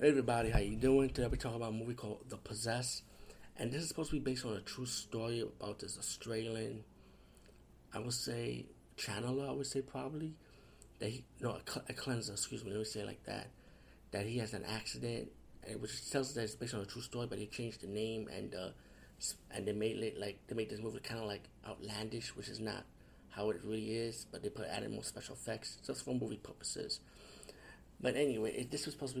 Hey everybody, how you doing? Today I'll be talking about a movie called The Possessed, and this is supposed to be based on a true story about this Australian, I would say, channeler, probably. That he has an accident, which tells us that it's based on a true story, but he changed the name, and they made it, they made this movie kind of, outlandish, which is not how it really is, but they put added more special effects, just for movie purposes. But anyway, this was supposed to be...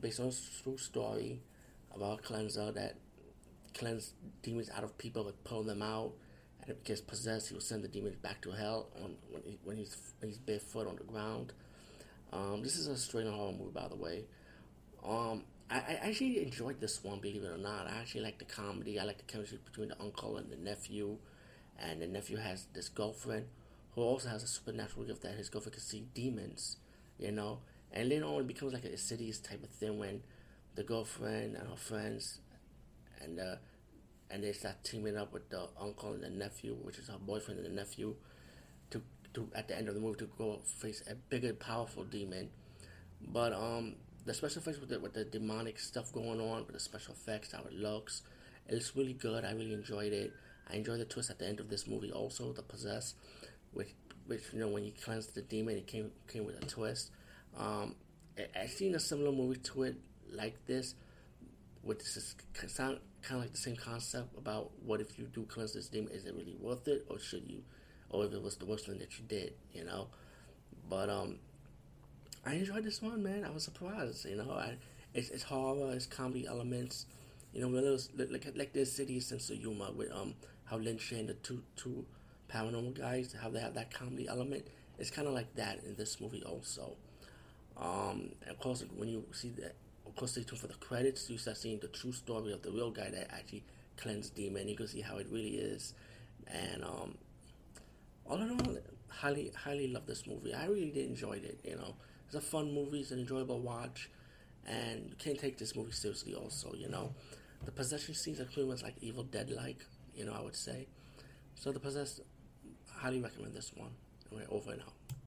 Based on a true story about a cleanser that cleansed demons out of people but pull them out, and if it gets possessed, he will send the demons back to hell when he's barefoot on the ground. This is a straight horror movie, by the way. I actually enjoyed this one, believe it or not. I actually like the comedy. I like the chemistry between the uncle and the nephew, and the nephew has this girlfriend who also has a supernatural gift that his girlfriend can see demons, you know. And later on, it becomes like an Insidious type of thing when the girlfriend and her friends, and they start teaming up with the uncle and the nephew, which is her boyfriend and the nephew, to at the end of the movie to go face a bigger, powerful demon. But the special effects with the demonic stuff going on, with the special effects, how it looks, it's really good. I really enjoyed it. I enjoyed the twist at the end of this movie also, The Possessed, which you know, when you cleansed the demon, it came with a twist. I've seen a similar movie to it like this, which is kind of like the same concept about what if you do cleanse this demon, is it really worth it, or should you, or if it was the worst thing that you did, you know. But I enjoyed this one, man. I was surprised, you know. It's horror, it's comedy elements, you know, like the Insidious sense of humor with how Lynch and the two paranormal guys, how they have that comedy element. It's kind of like that in this movie also. Of course, when you see that, of course, stay tuned for the credits. You start seeing the true story of the real guy that actually cleansed demon. You can see how it really is. And all in all, highly love this movie. I really did enjoy it. You know, it's a fun movie. It's an enjoyable watch, and you can't take this movie seriously. Also, you know, the possession scenes are pretty much like Evil Dead, I would say. So, The Possessed, highly recommend this one. We're over and out.